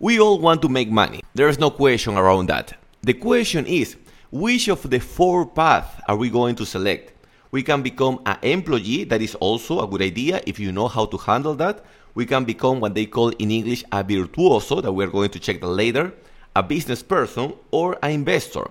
We all want to make money. There's no question around that. The question is, which of the four paths are we going to select? We can become an employee. That is also a good idea if you know how to handle that. We can become what they call in English a virtuoso, that we're going to check that later, a business person, or an investor.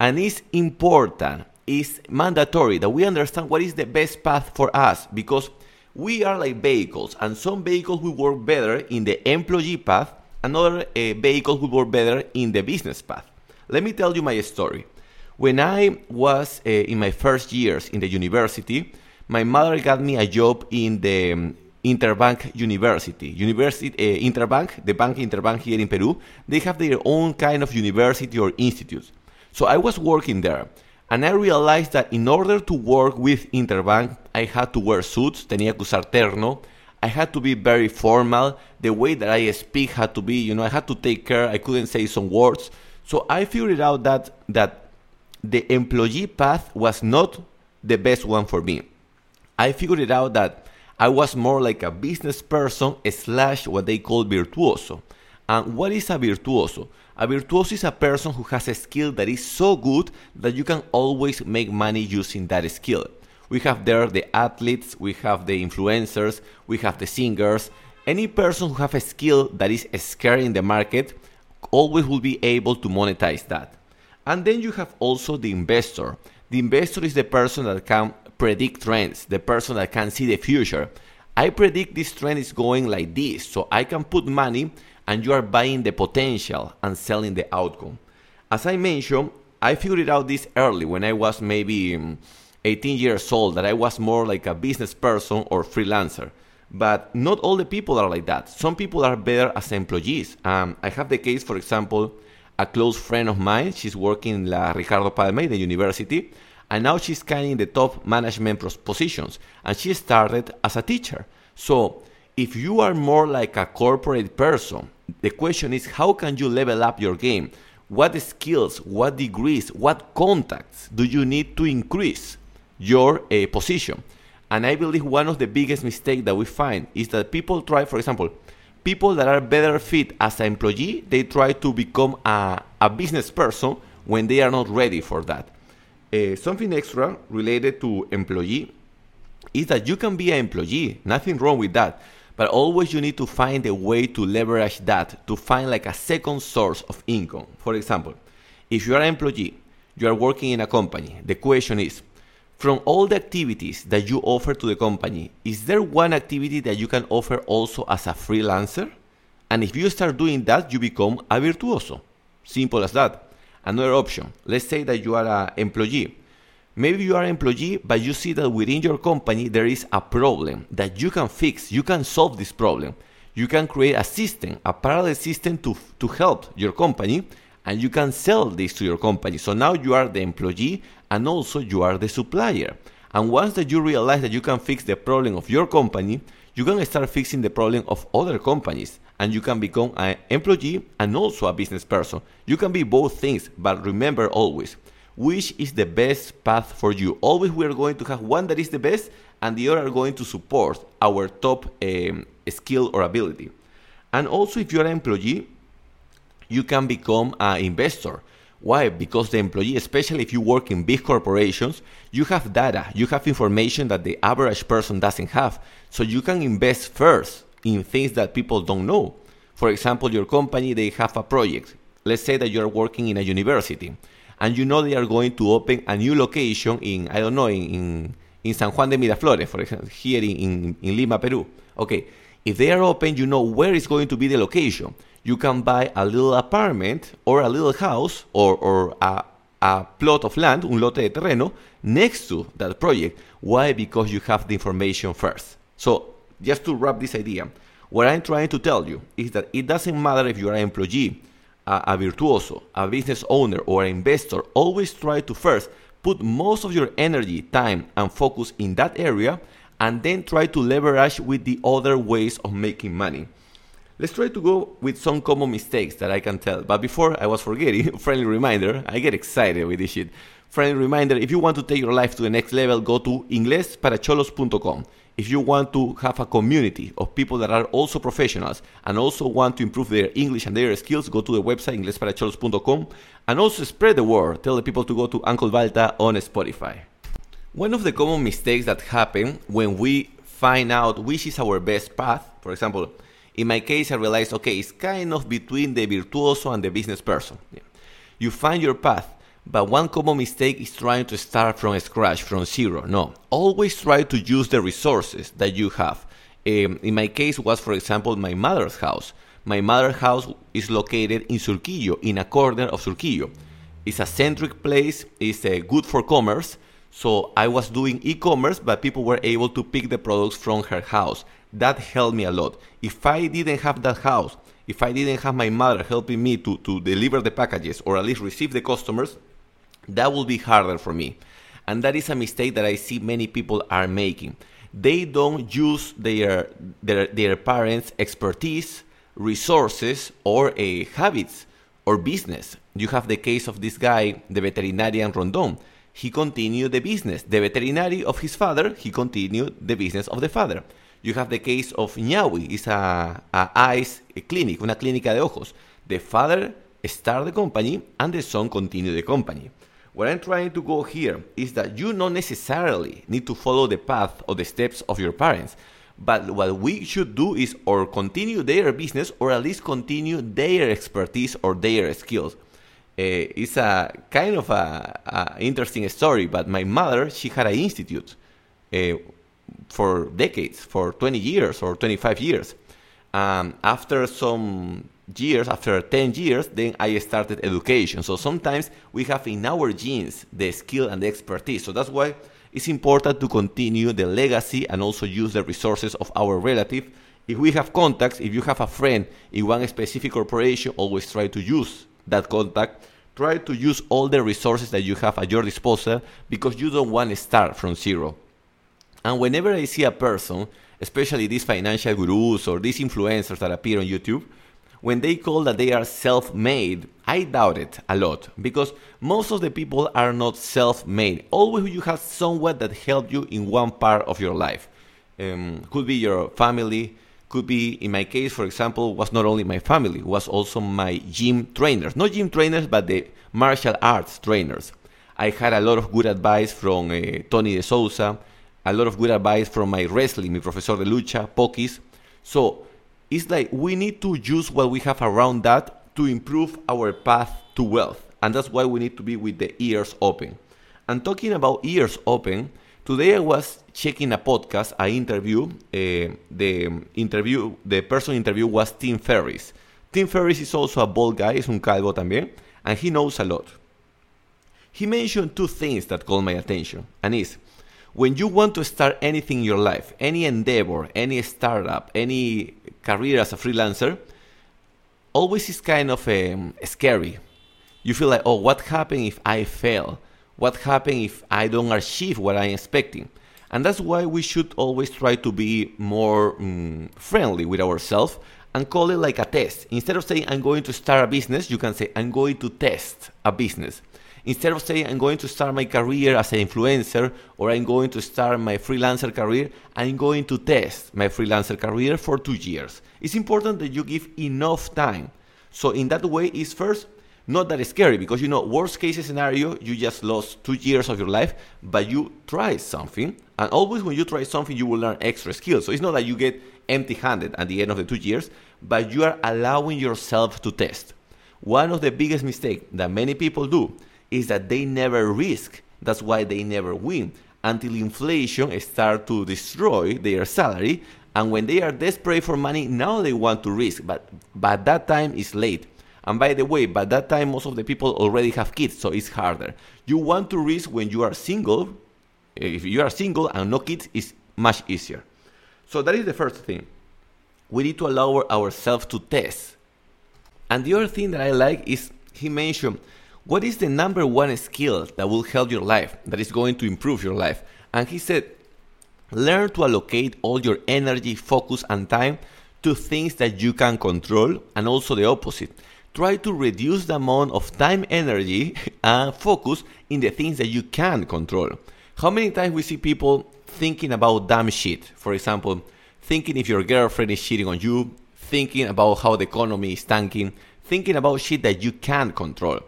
And it's important, it's mandatory that we understand what is the best path for us, because we are like vehicles, and some vehicles will work better in the employee path, another vehicle will work better in the business path. Let me tell you my story. When I was in my first years in the university, my mother got me a job in the Interbank Interbank, the bank Interbank here in Peru. They have their own kind of university or institute. So I was working there, and I realized that in order to work with Interbank, I had to wear suits, tenía que usar terno, I had to be very formal, the way that I speak had to be, I had to take care, I couldn't say some words. So I figured out that the employee path was not the best one for me. I figured out that I was more like a business person / what they call virtuoso. And what is a virtuoso? A virtuoso is a person who has a skill that is so good that you can always make money using that skill. We have there the athletes, we have the influencers, we have the singers. Any person who has a skill that is scarce in the market always will be able to monetize that. And then you have also the investor. The investor is the person that can predict trends, the person that can see the future. I predict this trend is going like this, so I can put money, and you are buying the potential and selling the outcome. As I mentioned, I figured out this early when I was maybe 18 years old, that I was more like a business person or freelancer. But not all the people are like that. Some people are better as employees. I have the case, for example, a close friend of mine, she's working in La Ricardo Palma in the university, and now she's kind of in the top management positions, and she started as a teacher. So if you are more like a corporate person, the question is, how can you level up your game? What skills, what degrees, what contacts do you need to increase your position? And I believe one of the biggest mistakes that we find is that people try, for example, people that are better fit as an employee, they try to become a business person when they are not ready for that. Something extra related to employee is that you can be an employee, nothing wrong with that, but always you need to find a way to leverage that, to find like a second source of income. For example, if you are an employee, you are working in a company, the question is, from all the activities that you offer to the company, is there one activity that you can offer also as a freelancer? And if you start doing that, you become a virtuoso. Simple as that. Another option, let's say that you are an employee. Maybe you are an employee, but you see that within your company there is a problem that you can fix, you can solve this problem. You can create a system, a parallel system to help your company, and you can sell this to your company. So now you are the employee and also you are the supplier. And once that you realize that you can fix the problem of your company, you can start fixing the problem of other companies, and you can become an employee and also a business person. You can be both things, but remember always, which is the best path for you? Always we are going to have one that is the best, and the other are going to support our top skill or ability. And also, if you are an employee, you can become an investor. Why? Because the employee, especially if you work in big corporations, you have data, you have information that the average person doesn't have. So you can invest first in things that people don't know. For example, your company, they have a project. Let's say that you are working in a university, and you know they are going to open a new location in, I don't know, in San Juan de Miraflores, for example, here in Lima, Peru. Okay, if they are open, you know where is going to be the location. You can buy a little apartment or a little house or a plot of land, un lote de terreno, next to that project. Why? Because you have the information first. So just to wrap this idea, what I'm trying to tell you is that it doesn't matter if you are an employee, a virtuoso, a business owner, or an investor. Always try to first put most of your energy, time, and focus in that area, and then try to leverage with the other ways of making money. Let's try to go with some common mistakes that I can tell. But before I was forgetting, friendly reminder, I get excited with this shit. Friendly reminder, if you want to take your life to the next level, go to inglesparacholos.com. If you want to have a community of people that are also professionals and also want to improve their English and their skills, go to the website inglesparacholos.com and also spread the word. Tell the people to go to Uncle Valta on Spotify. One of the common mistakes that happen when we find out which is our best path, for example, in my case, I realized, okay, it's kind of between the virtuoso and the business person. Yeah. You find your path, but one common mistake is trying to start from scratch, from zero. No, always try to use the resources that you have. In my case was, for example, my mother's house. My mother's house is located in Surquillo, in a corner of Surquillo. It's a centric place, it's good for commerce. So I was doing e-commerce, but people were able to pick the products from her house. That helped me a lot. If I didn't have that house, if I didn't have my mother helping me to deliver the packages or at least receive the customers, that would be harder for me. And that is a mistake that I see many people are making. They don't use their parents' expertise, resources, or habits or business. You have the case of this guy, the veterinarian Rondon. He continued the business, the veterinary of his father, he continued the business of the father. You have the case of Ñawi, it's a eyes clinic, una clínica de ojos. The father started the company and the son continued the company. What I'm trying to go here is that you not necessarily need to follow the path or the steps of your parents, but what we should do is or continue their business or at least continue their expertise or their skills. It's a kind of a interesting story, but my mother, she had an institute for decades, for 20 years or 25 years. After some years, after 10 years, then I started education. So sometimes we have in our genes the skill and the expertise. So that's why it's important to continue the legacy and also use the resources of our relative. If we have contacts, if you have a friend in one specific corporation, always try to use that contact, try to use all the resources that you have at your disposal because you don't want to start from zero. And whenever I see a person, especially these financial gurus or these influencers that appear on YouTube, when they call that they are self-made, I doubt it a lot because most of the people are not self-made. Always you have someone that helped you in one part of your life. Could be your family, could be, in my case, for example, was not only my family, was also my gym trainers. Not gym trainers, but the martial arts trainers. I had a lot of good advice from Tony DeSouza, a lot of good advice from my wrestling, my professor de lucha, Pokis. So it's like we need to use what we have around that to improve our path to wealth. And that's why we need to be with the ears open. And talking about ears open, today I was checking a podcast, an interview. The person interviewed was Tim Ferriss. Tim Ferriss is also a bald guy, es un calvo también, and he knows a lot. He mentioned two things that caught my attention, and is, when you want to start anything in your life, any endeavor, any startup, any career as a freelancer, always is kind of scary. You feel like, oh, what happened if I fail? What happens if I don't achieve what I'm expecting? And that's why we should always try to be more friendly with ourselves and call it like a test. Instead of saying, I'm going to start a business, you can say, I'm going to test a business. Instead of saying, I'm going to start my career as an influencer or I'm going to start my freelancer career, I'm going to test my freelancer career for 2 years. It's important that you give enough time. So in that way, it's first, not that scary because, you know, worst case scenario, you just lost 2 years of your life, but you try something. And always when you try something, you will learn extra skills. So it's not that you get empty-handed at the end of the 2 years, but you are allowing yourself to test. One of the biggest mistakes that many people do is that they never risk. That's why they never win until inflation starts to destroy their salary. And when they are desperate for money, now they want to risk, but by that time it's late. And by the way, by that time, most of the people already have kids, so it's harder. You want to risk when you are single. If you are single and no kids, it's much easier. So that is the first thing. We need to allow ourselves to test. And the other thing that I like is he mentioned, what is the number one skill that will help your life, that is going to improve your life? And he said, learn to allocate all your energy, focus, and time to things that you can control, and also the opposite. Try to reduce the amount of time, energy, and focus in the things that you can control. How many times we see people thinking about dumb shit? For example, thinking if your girlfriend is cheating on you, thinking about how the economy is tanking, thinking about shit that you can control.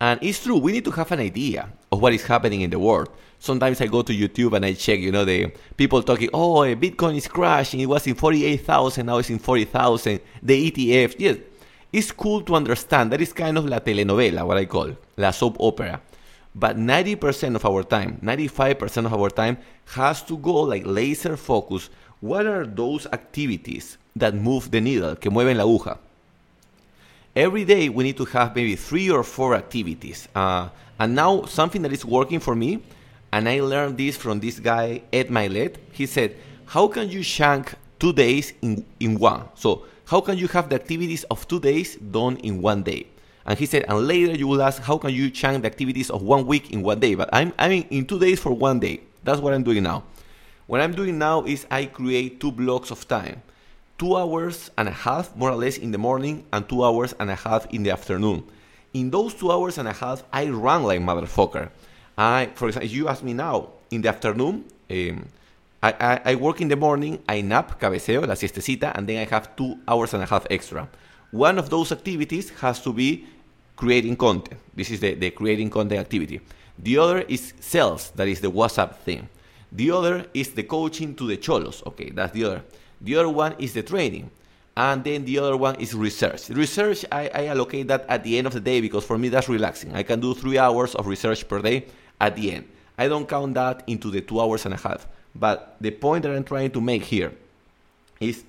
And it's true, we need to have an idea of what is happening in the world. Sometimes I go to YouTube and I check, the people talking, oh, Bitcoin is crashing, it was in 48,000, now it's in 40,000, the ETF, yes. It's cool to understand. That is kind of la telenovela, what I call, la soap opera. But 90% of our time, 95% of our time has to go like laser focus. What are those activities that move the needle, que mueven la aguja? Every day we need to have maybe 3 or 4 activities. And now something that is working for me, and I learned this from this guy, Ed Mylett. He said, how can you shank 2 days in one? So how can you have the activities of 2 days done in 1 day? And he said, and later you will ask, how can you chunk the activities of 1 week in 1 day? But I'm in 2 days for 1 day. That's what I'm doing now. What I'm doing now is I create 2 blocks of time, 2.5 hours, more or less, in the morning, and 2.5 hours in the afternoon. In those 2.5 hours, I run like motherfucker. For example, if you ask me now, in the afternoon, I work in the morning, I nap, cabeceo, la siestecita, and then I have 2.5 hours extra. One of those activities has to be creating content. This is the creating content activity. The other is sales, that is the WhatsApp thing. The other is the coaching to the cholos. Okay, that's the other. The other one is the training. And then the other one is research. Research, I allocate that at the end of the day because for me that's relaxing. I can do 3 hours of research per day at the end. I don't count that into the 2.5 hours. But the point that I'm trying to make here is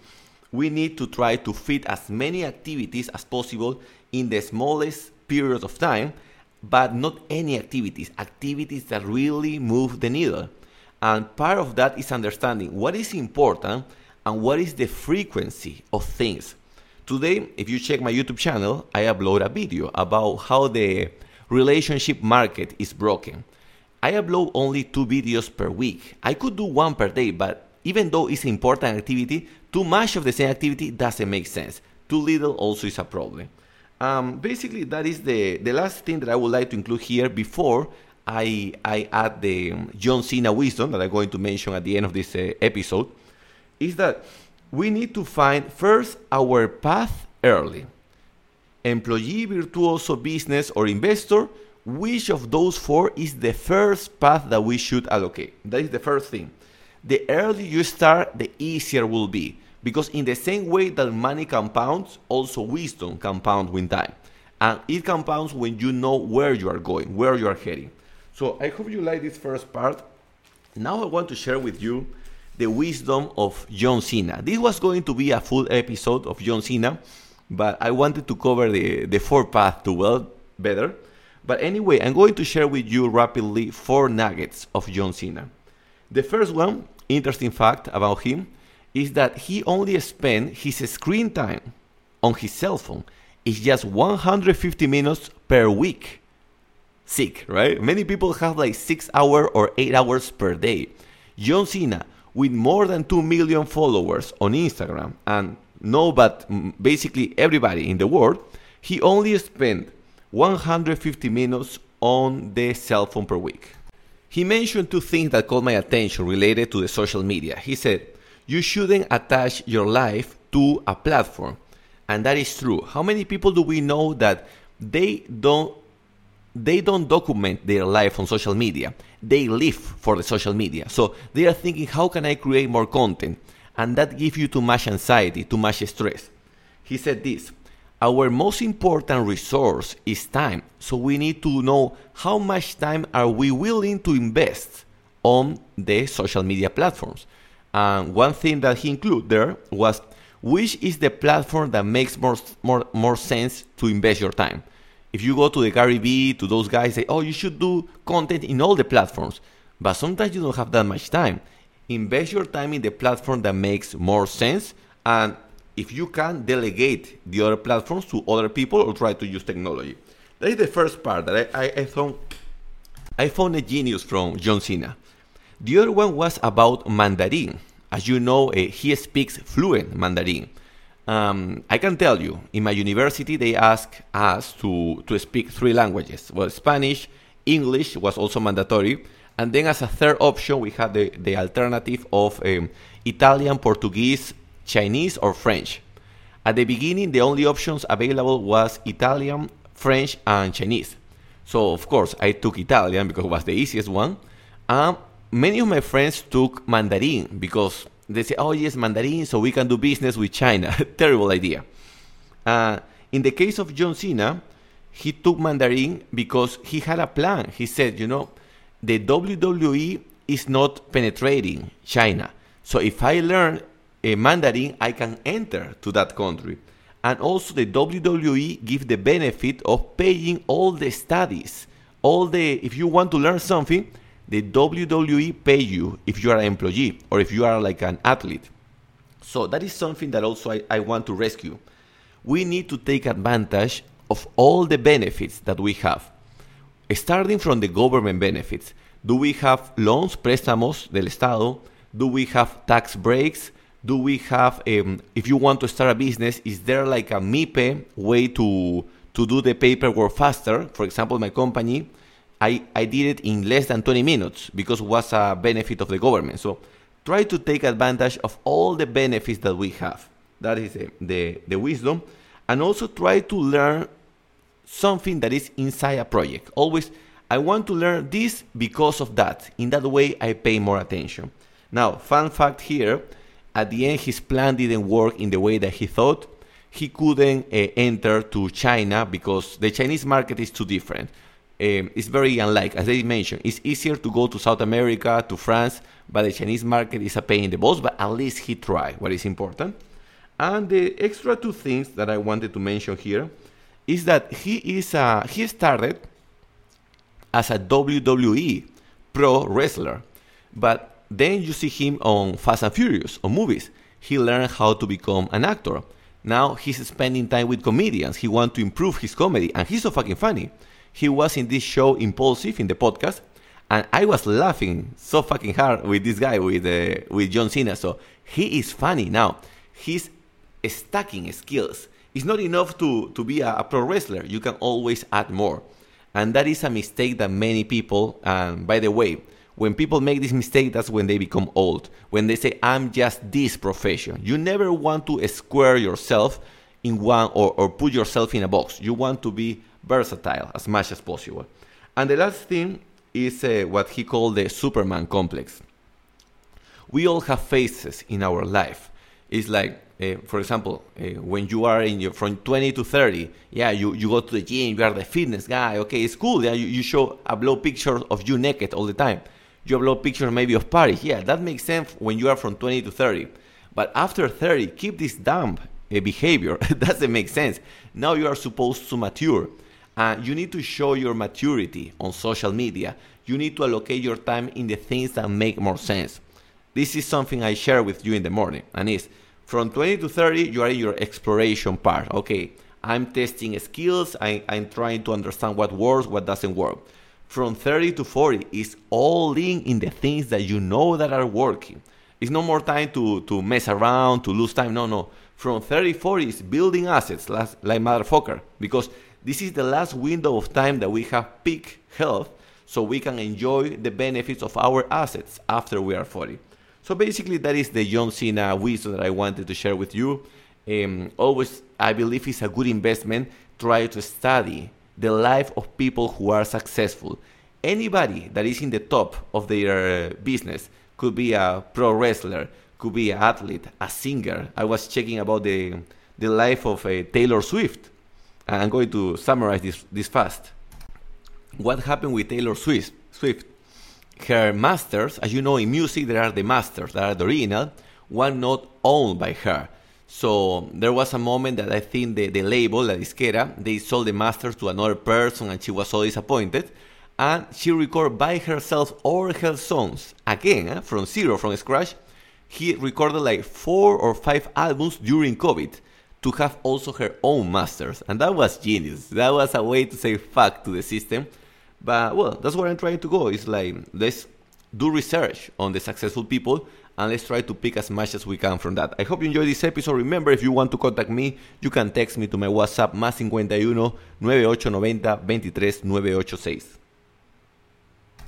we need to try to fit as many activities as possible in the smallest period of time, but not any activities that really move the needle. And part of that is understanding what is important and what is the frequency of things. Today, if you check my YouTube channel, I upload a video about how the relationship market is broken. I upload only 2 videos per week. I could do 1 per day, but even though it's an important activity, too much of the same activity doesn't make sense. Too little also is a problem. Basically, that is the last thing that I would like to include here before I add the John Cena wisdom that I'm going to mention at the end of this episode, is that we need to find first our path early. Employee, virtuoso, business, or investor, which of those 4 is the first path that we should allocate? That is the first thing. The earlier you start, the easier will be. Because in the same way that money compounds, also wisdom compounds with time. And it compounds when you know where you are going, where you are heading. So I hope you like this first part. Now I want to share with you the wisdom of John Cena. This was going to be a full episode of John Cena, but I wanted to cover the 4 paths to wealth better. But anyway, I'm going to share with you rapidly 4 nuggets of John Cena. The first one, interesting fact about him, is that he only spent his screen time on his cell phone. It's just 150 minutes per week. Sick, right? Many people have like 6 hours or 8 hours per day. John Cena, with more than 2 million followers on Instagram, and basically everybody in the world, he only spent 150 minutes on the cell phone per week. He mentioned 2 things that caught my attention related to the social media. He said, you shouldn't attach your life to a platform. And that is true. How many people do we know that they don't document their life on social media? They live for the social media. So they are thinking, how can I create more content? And that gives you too much anxiety, too much stress. He said this. Our most important resource is time, so we need to know how much time are we willing to invest on the social media platforms. And one thing that he included there was, which is the platform that makes more sense to invest your time? If you go to the Gary Vee, to those guys, say, oh, you should do content in all the platforms, but sometimes you don't have that much time. Invest your time in the platform that makes more sense, and if you can, delegate the other platforms to other people or try to use technology. That is the first part that I found a genius from John Cena. The other one was about Mandarin. As you know, he speaks fluent Mandarin. I can tell you, in my university, they asked us to speak three languages. Well, Spanish, English was also mandatory. And then as a third option, we had the alternative of Italian, Portuguese, Chinese, or French. At the beginning, the only options available was Italian, French, and Chinese. So, of course, I took Italian because it was the easiest one. Many of my friends took Mandarin because they say, oh yes, Mandarin, so we can do business with China. Terrible idea. In the case of John Cena, he took Mandarin because he had a plan. He said, you know, the WWE is not penetrating China. So if I learn Mandarin, I can enter to that country. And also the WWE gives the benefit of paying all the studies. If you want to learn something, the WWE pay you if you are an employee or if you are like an athlete. So that is something that also I want to rescue. We need to take advantage of all the benefits that we have. Starting from the government benefits. Do we have loans, préstamos del Estado? Do we have tax breaks? Do we have, if you want to start a business, is there like a MIPE way to do the paperwork faster? For example, my company, I did it in less than 20 minutes because it was a benefit of the government. So try to take advantage of all the benefits that we have. That is the wisdom. And also try to learn something that is inside a project. Always, I want to learn this because of that. In that way, I pay more attention. Now, fun fact here, at the end, his plan didn't work in the way that he thought. He couldn't enter to China because the Chinese market is too different. It's very unlike, as I mentioned, it's easier to go to South America, to France, but the Chinese market is a pain in the balls, but at least he tried, what is important. And the extra two things that I wanted to mention here is that he started as a WWE pro wrestler, but then you see him on Fast and Furious, on movies. He learned how to become an actor. Now he's spending time with comedians. He wants to improve his comedy, and he's so fucking funny. He was in this show, Impulsive, in the podcast, and I was laughing so fucking hard with this guy, with John Cena. So he is funny now. He's stacking skills. It's not enough to be a pro wrestler. You can always add more. And that is a mistake that many people, and by the way, when people make this mistake, that's when they become old. When they say, I'm just this profession. You never want to square yourself in one or put yourself in a box. You want to be versatile as much as possible. And the last thing is what he called the Superman complex. We all have phases in our life. It's like, for example, when you are from 20 to 30, yeah, you go to the gym, you are the fitness guy, okay, it's cool, yeah, you show upload pictures of you naked all the time. You upload pictures maybe of parties, yeah, that makes sense when you are from 20 to 30. But after 30, keep this dumb behavior, it doesn't make sense. Now you are supposed to mature. You need to show your maturity on social media. You need to allocate your time in the things that make more sense. This is something I share with you in the morning. And it's from 20 to 30, you are in your exploration part. Okay, I'm testing skills. I'm trying to understand what works, what doesn't work. From 30 to 40, it's all in the things that you know that are working. It's no more time to mess around, to lose time. No. From 30 to 40, it's building assets like motherfucker. Because this is the last window of time that we have peak health so we can enjoy the benefits of our assets after we are 40. So basically, that is the John Cena wisdom that I wanted to share with you. Always, I believe it's a good investment. Try to study the life of people who are successful. Anybody that is in the top of their business could be a pro wrestler, could be an athlete, a singer. I was checking about the life of Taylor Swift. I'm going to summarize this fast. What happened with Taylor Swift? Her masters, as you know, in music, there are the masters that are the original, were not owned by her. So there was a moment that I think the label, La Disquera, they sold the masters to another person and she was so disappointed. And she recorded by herself all her songs, again, from zero, from scratch. He recorded like 4 or 5 albums during COVID to have also her own masters. And that was genius. That was a way to say fuck to the system. But, well, that's where I'm trying to go. It's like, let's do research on the successful people, and let's try to pick as much as we can from that. I hope you enjoyed this episode. Remember, if you want to contact me, you can text me to my WhatsApp, +51 9890 23986.